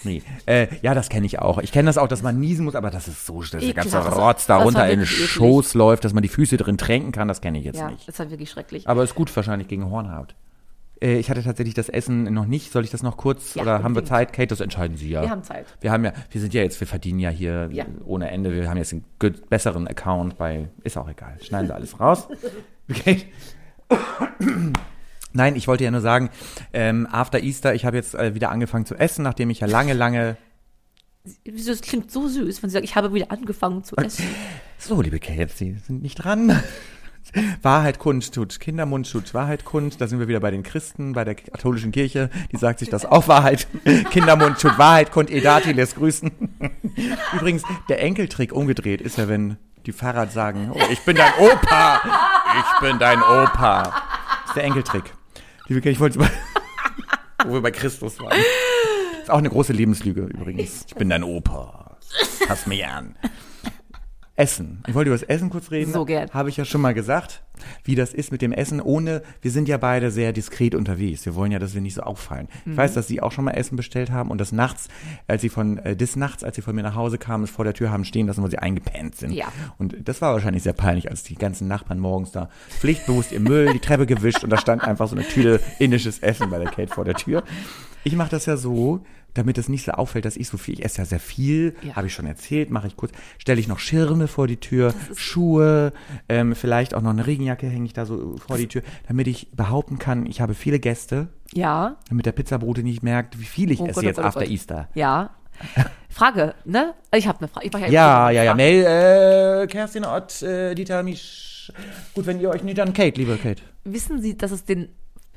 nee. äh, ja, das kenne ich auch. Ich kenne das auch, dass man niesen muss, aber das ist so, dass der ganze Rotz da runter in den Schoß läuft, dass man die Füße drin tränken kann, das kenne ich jetzt ja, nicht. Ja, das war wirklich schrecklich. Aber ist gut wahrscheinlich gegen Hornhaut. Ich hatte tatsächlich das Essen noch nicht. Soll ich das noch kurz? Ja, oder unbedingt. Haben wir Zeit? Kate, das entscheiden Sie ja. Wir haben Zeit. Wir haben ja, wir sind ja jetzt, wir verdienen ja hier ja. ohne Ende. Wir haben jetzt einen good, besseren Account bei, ist auch egal. Schneiden Sie alles raus. Okay. Nein, ich wollte ja nur sagen, ähm, after Easter, ich habe jetzt äh, wieder angefangen zu essen, nachdem ich ja lange, lange Wieso, das klingt so süß, wenn Sie sagen, ich habe wieder angefangen zu essen. So, liebe Kate, Sie sind nicht dran. Wahrheit kundtut, Kindermund tut Wahrheit kund, da sind wir wieder bei den Christen, bei der katholischen Kirche, die sagt sich das auch Wahrheit, Kindermund tut Wahrheit kund, Edati lässt grüßen. Übrigens, der Enkeltrick umgedreht ist ja, wenn die Pfarrer sagen, oh, ich bin dein Opa, Ich bin dein Opa. Das ist der Enkeltrick. Liebe Kirche, ich wollte mal, wo wir bei Christus waren. Das ist auch eine große Lebenslüge übrigens. Ich bin dein Opa. Pass mich an. Essen. Ich wollte über das Essen kurz reden. So gern. Habe ich ja schon mal gesagt, wie das ist mit dem Essen ohne, wir sind ja beide sehr diskret unterwegs. Wir wollen ja, dass wir nicht so auffallen. Mhm. Ich weiß, dass Sie auch schon mal Essen bestellt haben und das nachts, als Sie von, äh, des Nachts, als Sie von mir nach Hause kamen, es vor der Tür haben stehen lassen, weil Sie eingepennt sind. Ja. Und das war wahrscheinlich sehr peinlich, als die ganzen Nachbarn morgens da pflichtbewusst ihr Müll, die Treppe gewischt und da stand einfach so eine Tüte indisches Essen bei der Kate vor der Tür. Ich mache das ja so, damit es nicht so auffällt, dass ich so viel, ich esse ja sehr viel, ja. Habe ich schon erzählt, mache ich kurz, stelle ich noch Schirme vor die Tür, Schuhe, ähm, vielleicht auch noch eine Regenjacke hänge ich da so vor die Tür, damit ich behaupten kann, ich habe viele Gäste, ja. Damit der Pizzabote nicht merkt, wie viel ich oh esse Gott, jetzt oh Gott, after oh Easter. Ja. Frage, ne? Ich habe eine Frage. Ich mach ja, ja, ja, ja, Mail, äh, Kerstin Ott, äh, Dieter Michel. Gut, wenn ihr euch nicht an Kate, liebe Kate. Wissen Sie, dass es den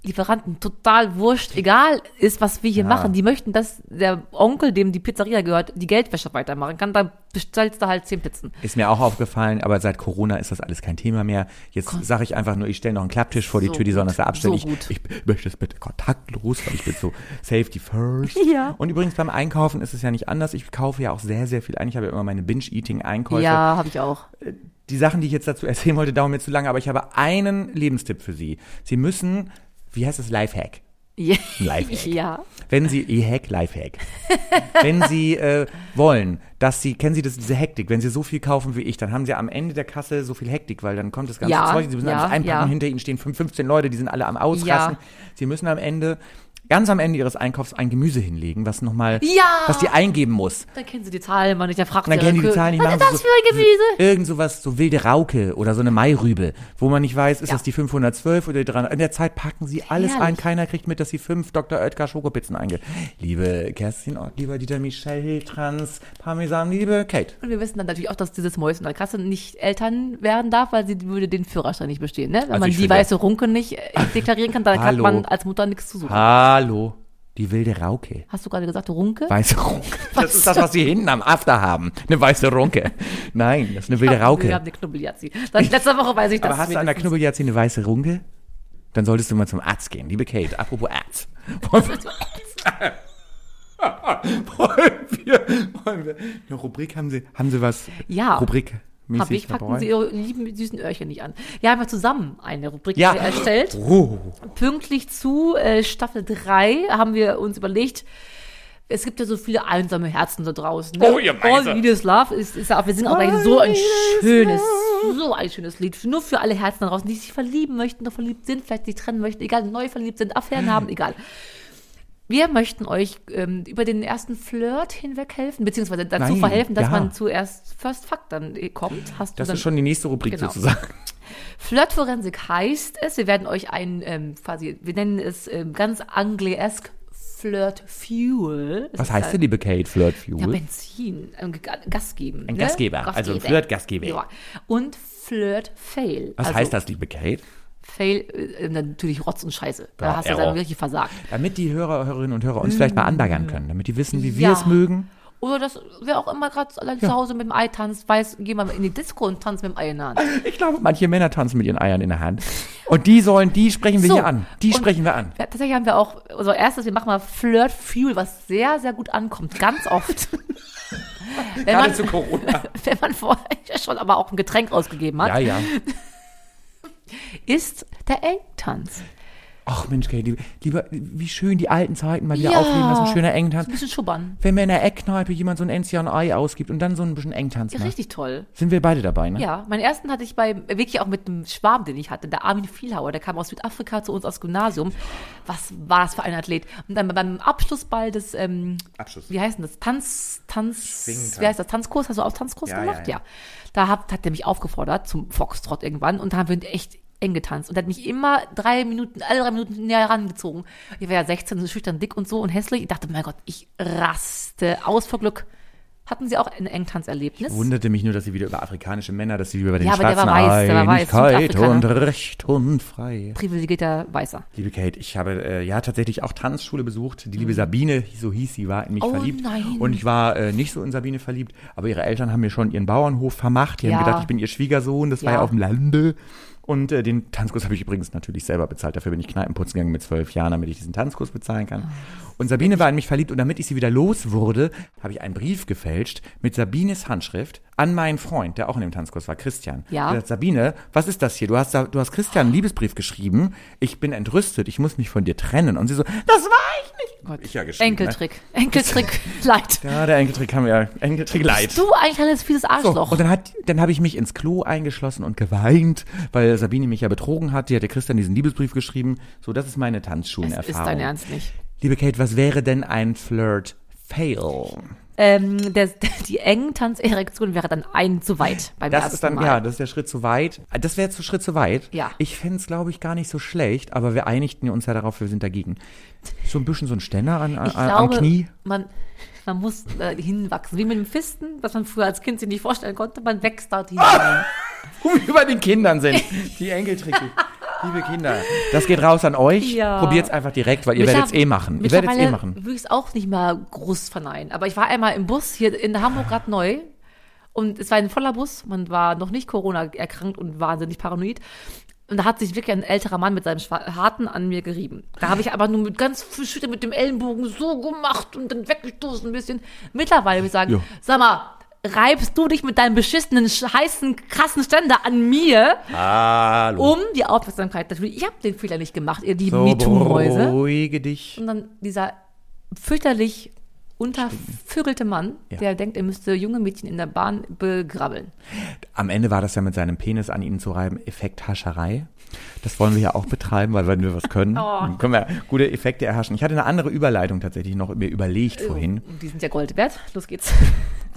Lieferanten total wurscht, egal ist, was wir hier ja. machen. Die möchten, dass der Onkel, dem die Pizzeria gehört, die Geldwäsche weitermachen kann. Dann bestellst du halt zehn Pizzen. Ist mir auch aufgefallen, aber seit Corona ist das alles kein Thema mehr. Jetzt sage ich einfach nur, ich stelle noch einen Klapptisch vor die so Tür, die sollen das da abstellen. So ich, ich möchte es bitte kontaktlos, weil ich bin so safety first. Ja. Und übrigens beim Einkaufen ist es ja nicht anders. Ich kaufe ja auch sehr, sehr viel ein. Ich habe ja immer meine Binge-Eating-Einkäufe. Ja, habe ich auch. Die Sachen, die ich jetzt dazu erzählen wollte, dauern mir zu lange, aber ich habe einen Lebenstipp für Sie. Sie müssen... Wie heißt das? Lifehack. Ja. Lifehack. Ja. Wenn Sie, E-Hack, Lifehack. Wenn Sie äh, wollen, dass Sie, kennen Sie das, diese Hektik, wenn Sie so viel kaufen wie ich, dann haben Sie am Ende der Kasse so viel Hektik, weil dann kommt das ganze ja, Zeug, Sie müssen ja, alles einpacken, ja. Hinter Ihnen stehen fünfzehn Leute, die sind alle am Ausrasten. Ja. Sie müssen am Ende, ganz am Ende Ihres Einkaufs ein Gemüse hinlegen, was nochmal, ja. was die eingeben muss. Dann kennen Sie die Zahlen mal nicht, dann fragt Sie. Dann kennen Sie die Zahlen nicht. Was ist das so, für ein Gemüse? So, irgend sowas, so wilde Rauke oder so eine Mairübe, wo man nicht weiß, ist ja. das die fünfhundertzwölf oder die dreihundert. In der Zeit packen Sie alles Herrlich. ein, keiner kriegt mit, dass Sie fünf Doktor Oetker Schokopitzen eingeben. Liebe Kerstin Ott, lieber Dieter Michel, Trans, Parmesan, liebe Kate. Und wir wissen dann natürlich auch, dass dieses Mäuschen in der Kasse nicht Eltern werden darf, weil sie würde den Führerschein nicht bestehen, ne? Wenn also man die weiße Runke nicht deklarieren kann, dann hat man als Mutter nichts zu suchen. Hallo. Hallo, die wilde Rauke. Hast du gerade gesagt, Runke? Weiße Runke. Das was? Ist das, was sie hinten am After haben. Eine weiße Runke. Nein, das ist eine wilde ja, Rauke. Wir haben eine Knubbeljazzi. Seit letzter Woche weiß ich das. Aber hast du an der Knubbeljazzi eine weiße Runke? Dann solltest du mal zum Arzt gehen. Liebe Kate, apropos Arzt. Wollen wir, wollen wir eine Rubrik, haben Sie, haben Sie was? Ja. Rubrik. Hab ich, packen Sie Ihre lieben süßen Öhrchen nicht an. Ja, einfach zusammen eine Rubrik ja. erstellt. Oh. Pünktlich zu äh, Staffel drei haben wir uns überlegt, es gibt ja so viele einsame Herzen da draußen. Ne? Oh, ihr All You Need Is Love ist, ist ja, wir singen auch gleich so ein schönes, so ein schönes Lied. Nur für alle Herzen da draußen, die sich verlieben möchten, noch verliebt sind, vielleicht sich trennen möchten, egal, neu verliebt sind, Affären haben, egal. Wir möchten euch ähm, über den ersten Flirt hinweg helfen, beziehungsweise dazu Nein, verhelfen, dass ja. man zuerst First Fuck dann kommt. Hast das du dann, ist schon die nächste Rubrik genau. sozusagen. Flirtforensik heißt es, wir werden euch ein, ähm, quasi, wir nennen es ähm, ganz anglesque Flirt Fuel. Das Was heißt halt, denn, liebe Kate, Flirt Fuel? Ja, Benzin, ähm, Gas geben. Ein ne? Gastgeber, Gastgeber, also ein Flirt-Gastgeber. Ja. Und Flirt Fail. Was also, heißt das, liebe Kate? Fail, äh, natürlich Rotz und Scheiße. Da ja, hast du dann wirklich versagt. Damit die Hörer, Hörerinnen und Hörer uns mm. vielleicht mal anbaggern können, damit die wissen, wie ja. wir es mögen. Oder dass wer auch immer gerade allein ja. zu Hause mit dem Ei tanzt, weiß, geh mal in die Disco und tanzt mit dem Ei in der Hand. Ich glaube, manche Männer tanzen mit ihren Eiern in der Hand. Und die sollen, die sprechen wir so, hier an. Die sprechen wir an. Tatsächlich haben wir auch, also erstes, wir machen mal Flirt Fuel, was sehr, sehr gut ankommt. Ganz oft. Wenn gerade man, zu Corona. Wenn man vorher schon aber auch ein Getränk ausgegeben hat. Ja, ja. Ist der Engtanz. Ach Mensch, Kate, lieber, lieber, wie schön die alten Zeiten mal wieder ja, aufleben lassen. Schöner Engtanz. Ein bisschen schubbern. Wenn mir in der Eckkneipe jemand so ein Enzian-Ei ausgibt und dann so ein bisschen Engtanz macht. Richtig toll. Sind wir beide dabei, ne? Ja, meinen ersten hatte ich bei, wirklich auch mit einem Schwaben, den ich hatte, der Armin Vielhauer, der kam aus Südafrika zu uns aufs Gymnasium. Was war das für ein Athlet? Und dann beim Abschlussball des, ähm, Abschluss. wie heißt denn das? Tanz, Tanz, Schwingen, wie heißt das? Tanzkurs? Hast du auch Tanzkurs ja, gemacht? Ja, ja. ja. Da hat, hat der mich aufgefordert zum Foxtrot irgendwann und da haben wir echt eng getanzt und hat mich immer drei Minuten, alle drei Minuten näher herangezogen. Ich war ja sechzehn, so schüchtern, dick und so und hässlich. Ich dachte, mein Gott, ich raste aus vor Glück. Hatten Sie auch ein Engtanzerlebnis? Ich wunderte mich nur, dass Sie wieder über afrikanische Männer, dass Sie wieder über den ja, Schwarzen aber der war weiß, der war weiß. Und Recht und Frei. Privilegierter Weißer. Liebe Kate, ich habe äh, ja tatsächlich auch Tanzschule besucht. Die liebe Sabine, so hieß sie, war in mich oh, verliebt. Nein. Und ich war äh, nicht so in Sabine verliebt, aber ihre Eltern haben mir schon ihren Bauernhof vermacht. Die ja. haben gedacht, ich bin ihr Schwiegersohn, das ja. war ja auf dem Lande. Und äh, den Tanzkurs habe ich übrigens natürlich selber bezahlt. Dafür bin ich Kneipenputzen gegangen mit zwölf Jahren, damit ich diesen Tanzkurs bezahlen kann. Und Sabine war in mich verliebt. Und damit ich sie wieder los wurde, habe ich einen Brief gefälscht mit Sabines Handschrift an meinen Freund, der auch in dem Tanzkurs war, Christian. Ja. Ich habe gesagt, Sabine, was ist das hier? Du hast, du hast Christian einen Liebesbrief geschrieben. Ich bin entrüstet. Ich muss mich von dir trennen. Und sie so, das war ich nicht. Gott. Ich ja geschrieben. Enkeltrick. Ne? Enkeltrick leid. Ja, der Enkeltrick haben wir ja. Enkeltrick leid. Bist du eigentlich alles vieles Arschloch? So, und dann, hat, dann habe ich mich ins Klo eingeschlossen und geweint, weil Sabine mich ja betrogen hat, die hat der Christian diesen Liebesbrief geschrieben. So, das ist meine Tanzschulen-Erfahrung. Das ist dein Ernst nicht. Liebe Kate, was wäre denn ein Flirt-Fail? Ähm, der, die Engtanzerektion wäre dann ein zu weit beim das ersten ist dann, Mal. Ja, das ist der Schritt zu weit. Das wäre zu Schritt zu weit. Ja. Ich fände es, glaube ich, gar nicht so schlecht, aber wir einigten uns ja darauf, wir sind dagegen. So ein bisschen so ein Ständer an, an, glaube, am Knie. Man... Man muss äh, hinwachsen, wie mit dem Fisten, was man früher als Kind sich nicht vorstellen konnte. Man wächst da hinein. Wie wir bei den Kindern sind, die Enkeltricke. Liebe Kinder, das geht raus an euch. Ja. Probiert es einfach direkt, weil ihr werdet es eh machen. Ihr werdet es eh machen. Würde ich es auch nicht mal groß verneinen. Aber ich war einmal im Bus hier in Hamburg gerade neu. Und es war ein voller Bus. Man war noch nicht Corona erkrankt und wahnsinnig paranoid. Und da hat sich wirklich ein älterer Mann mit seinem Harten an mir gerieben. Da habe ich aber nur mit ganz viel Schütteln mit dem Ellenbogen so gemacht und dann weggestoßen ein bisschen. Mittlerweile würde ich sagen, jo. Sag mal, reibst du dich mit deinem beschissenen, heißen, krassen Ständer an mir, Hallo. Um die Aufmerksamkeit natürlich. Ich habe den Fehler nicht gemacht, ihr lieben so, MeToo-Mäuse. Beruhige dich. Und dann dieser fürchterlich untervögelte Mann, ja. Der denkt, er müsste junge Mädchen in der Bahn begrabbeln. Am Ende war das ja mit seinem Penis an ihnen zu reiben, Effekthascherei. Das wollen wir ja auch betreiben, weil wenn wir was können, oh. können wir gute Effekte erhaschen. Ich hatte eine andere Überleitung tatsächlich noch mir überlegt vorhin. Die sind ja Gold wert. Los geht's.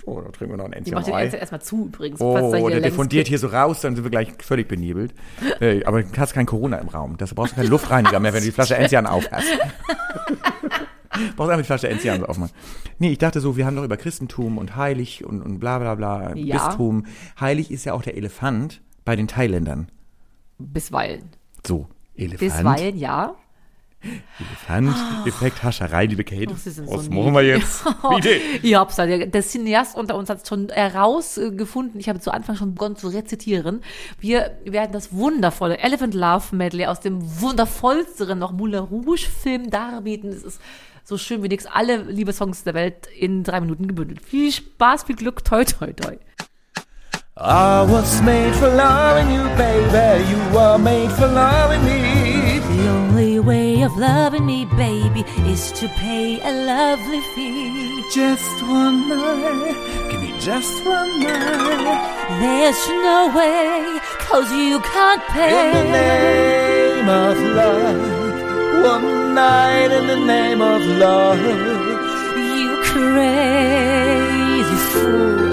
Oh, da trinken wir noch ein Enzian. Ich mach den Enzian erstmal zu übrigens. Oh, hier der diffundiert hier so raus, dann sind wir gleich völlig benebelt. Äh, aber du hast kein Corona im Raum. Das brauchst du keinen Luftreiniger mehr, wenn du die Flasche Enzian aufhast. Brauchst einfach die Flasche Enzian aufmachen. Nee, ich dachte so, wir haben doch über Christentum und heilig und, und bla bla bla, ja. Bistum. Heilig ist ja auch der Elefant bei den Thailändern. Bisweilen. So, Elefant. Bisweilen, ja. Elefant, oh. Effekt, Hascherei, liebe Kate. Oh, so was machen wir jetzt? Ich hab's ja. Der Cineast unter uns hat es schon herausgefunden. Ich habe zu Anfang schon begonnen zu rezitieren. Wir werden das wundervolle Elephant Love Medley aus dem wundervollsten noch Moulin Rouge Film darbieten. Es ist so schön wie nix. Alle liebe Songs der Welt in drei Minuten gebündelt. Viel Spaß, viel Glück. Toi, toi, toi. I was made for loving you, baby. You were made for loving me. The only way of loving me, baby, is to pay a lovely fee. Just one night, give me just one night. There's no way, cause you can't pay. In the name of love, one night in the name of love. You crazy fool,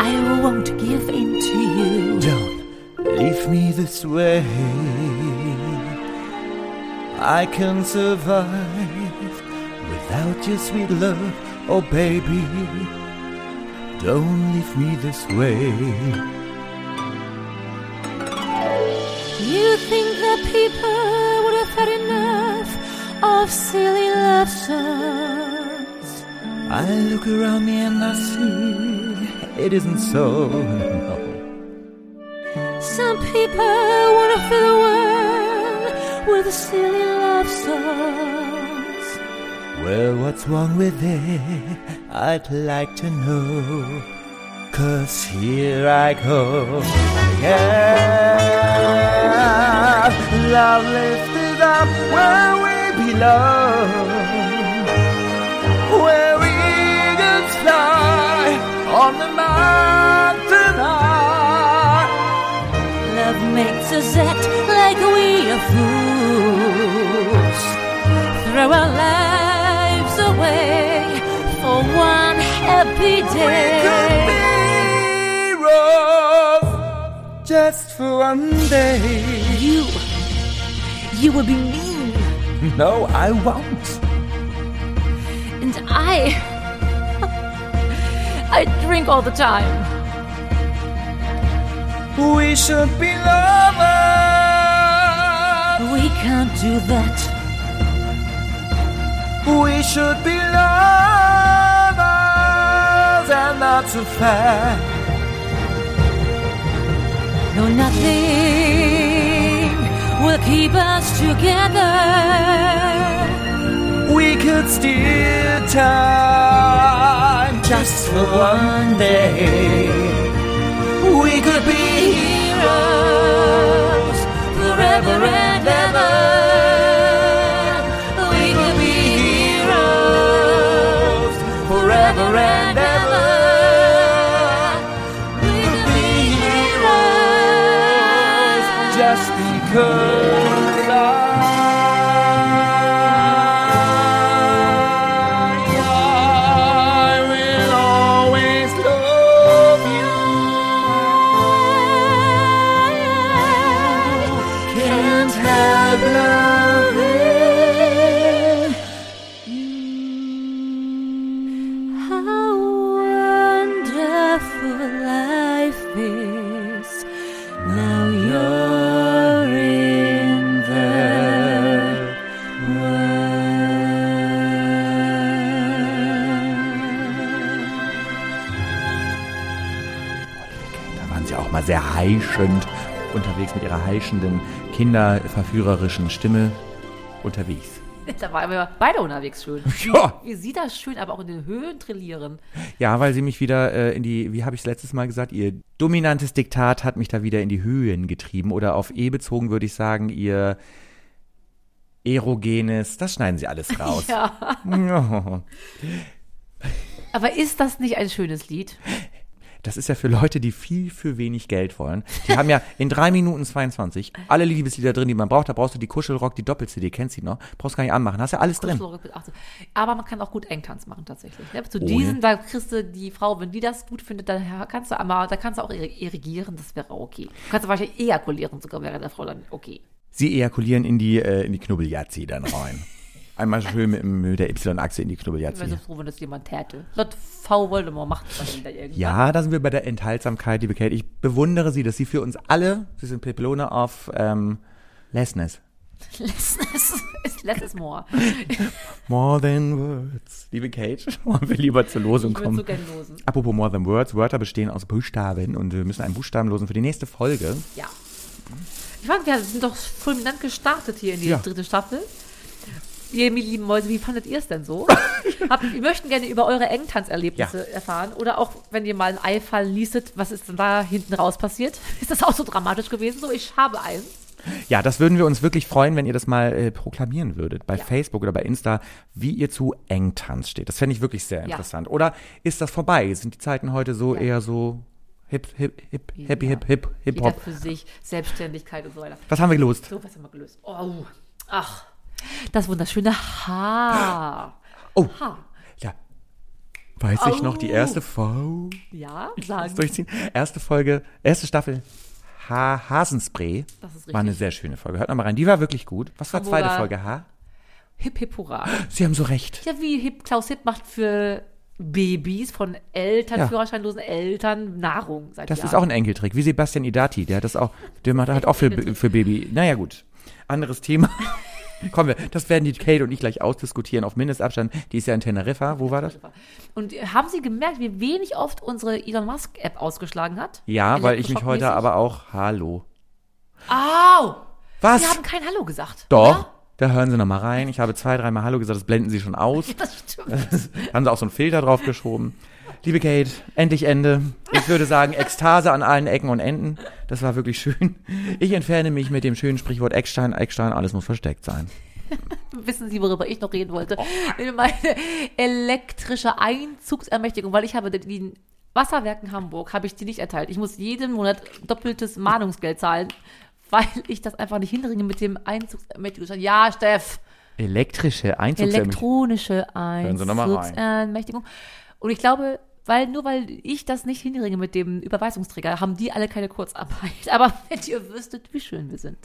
I won't give in to you. Don't leave me this way. I can survive without your sweet love. Oh baby, don't leave me this way. You think that people would have had enough of silly love songs? I look around me and I see it isn't so, no. Some people wanna fill the world with silly love songs. Well, what's wrong with it? I'd like to know, cause here I go. Yeah, love lifted up where we belong, where eagles fly on the mountain high. Love makes us act like we are fools, throw our lives away for one happy day. We could be rough just for one day. You, you will be mean. No, I won't. And I... I drink all the time. We should be lovers. We can't do that. We should be lovers and not so fair. No, nothing will keep us together. We could steal time just for one day. We could be heroes forever and ever. We could be heroes forever and ever. I will always love you. Can't help loving you. How wonderful life is now you're. Sehr heischend unterwegs mit ihrer heischenden, kinderverführerischen Stimme unterwegs. Da waren wir beide unterwegs schön. Ja. Wie sie das schön, aber auch in den Höhen trillieren. Ja, weil sie mich wieder äh, in die, wie habe ich es letztes Mal gesagt, ihr dominantes Diktat hat mich da wieder in die Höhen getrieben. Oder auf E bezogen würde ich sagen, ihr erogenes, das schneiden sie alles raus. Ja. Ja. Aber ist das nicht ein schönes Lied? Das ist ja für Leute, die viel für wenig Geld wollen. Die haben ja in drei Minuten zweiundzwanzig alle Liebeslieder drin, die man braucht. Da brauchst du die Kuschelrock, die Doppel-C D, kennst du die noch? Brauchst gar nicht anmachen, hast ja alles drin. Aber man kann auch gut Engtanz machen tatsächlich. Ne? Zu Ohne. Diesen, da kriegst du die Frau, wenn die das gut findet, dann kannst du, aber, da kannst du auch irrigieren, das wäre okay. Du kannst wahrscheinlich ejakulieren sogar, wäre der Frau dann okay. Sie ejakulieren in die, äh, in die Knubbeljazzi dann rein. Einmal schön mit, mit der Y-Achse in die Knubbeljazzi. Ich wäre so froh, wenn das jemand täte. Lord V. Voldemort macht das hinter irgendwann. Ja, da sind wir bei der Enthaltsamkeit, liebe Kate. Ich bewundere sie, dass sie für uns alle, sie sind Pepelone auf ähm, Lessness. Lessness? Less is more. More than words. Liebe Kate, wollen wir lieber zur Losung ich kommen. Ich würde so gerne losen. Apropos more than words, Wörter bestehen aus Buchstaben und wir müssen einen Buchstaben losen für die nächste Folge. Ja. Ich fand, wir sind doch fulminant gestartet hier in die ja. dritte Staffel. Ihr lieben Mäuse, wie fandet ihr es denn so? Hab, wir möchten gerne über eure Engtanzerlebnisse ja. erfahren. Oder auch, wenn ihr mal ein Ei fallen ließet, was ist denn da hinten raus passiert? Ist das auch so dramatisch gewesen? So, ich habe eins. Ja, das würden wir uns wirklich freuen, wenn ihr das mal äh, proklamieren würdet. Bei ja. Facebook oder bei Insta, wie ihr zu Engtanz steht. Das fände ich wirklich sehr interessant. Ja. Oder ist das vorbei? Sind die Zeiten heute so ja. eher so hip, hip, hip, happy, ja. hip, hip, hip, hop? Jeder für sich, Selbstständigkeit und so weiter. Was haben wir gelöst? So, was haben wir gelöst? Oh, ach. Das wunderschöne Haar. Oh, Haar. Ja. Weiß oh. ich noch, die erste Folge. Ja, sagen. Durchziehen. Erste Folge, erste Staffel Haar, Hasenspray. Das ist richtig. War eine sehr schöne Folge. Hört nochmal rein. Die war wirklich gut. Was war Hamburger. Zweite Folge? Haar? Hip, hip, hurra. Sie haben so recht. Ja, wie Hip, Klaus Hipp macht für Babys von Eltern, ja. führerscheinlosen Eltern Nahrung. Seit das Jahren. Ist auch ein Enkeltrick. Wie Sebastian Idati. Der hat das auch, der hat auch für, für Baby. Naja, gut. Anderes Thema. Kommen wir, das werden die Kate und ich gleich ausdiskutieren auf Mindestabstand. Die ist ja in Teneriffa. Wo war das? Und haben Sie gemerkt, wie wenig oft unsere Elon Musk-App ausgeschlagen hat? Ja, weil ich mich heute aber auch Hallo. Au! Was? Sie haben kein Hallo gesagt. Doch, oder? Da hören Sie nochmal rein. Ich habe zwei, dreimal Hallo gesagt, das blenden Sie schon aus. Das stimmt. Haben Sie auch so einen Filter drauf geschoben. Liebe Kate, endlich Ende. Ich würde sagen, Ekstase an allen Ecken und Enden. Das war wirklich schön. Ich entferne mich mit dem schönen Sprichwort Eckstein, Eckstein, alles muss versteckt sein. Wissen Sie, worüber ich noch reden wollte? Oh. Meine elektrische Einzugsermächtigung, weil ich habe den Wasserwerken Hamburg, habe ich die nicht erteilt. Ich muss jeden Monat doppeltes Mahnungsgeld zahlen, weil ich das einfach nicht hinringe mit dem Einzugsermächtigung. Ja, Steff. Elektrische Einzugsermächtigung. Elektronische Einzugsermächtigung. Und ich glaube... Weil, nur weil ich das nicht hinringe mit dem Überweisungsträger, haben die alle keine Kurzarbeit. Aber wenn ihr wüsstet, wie schön wir sind.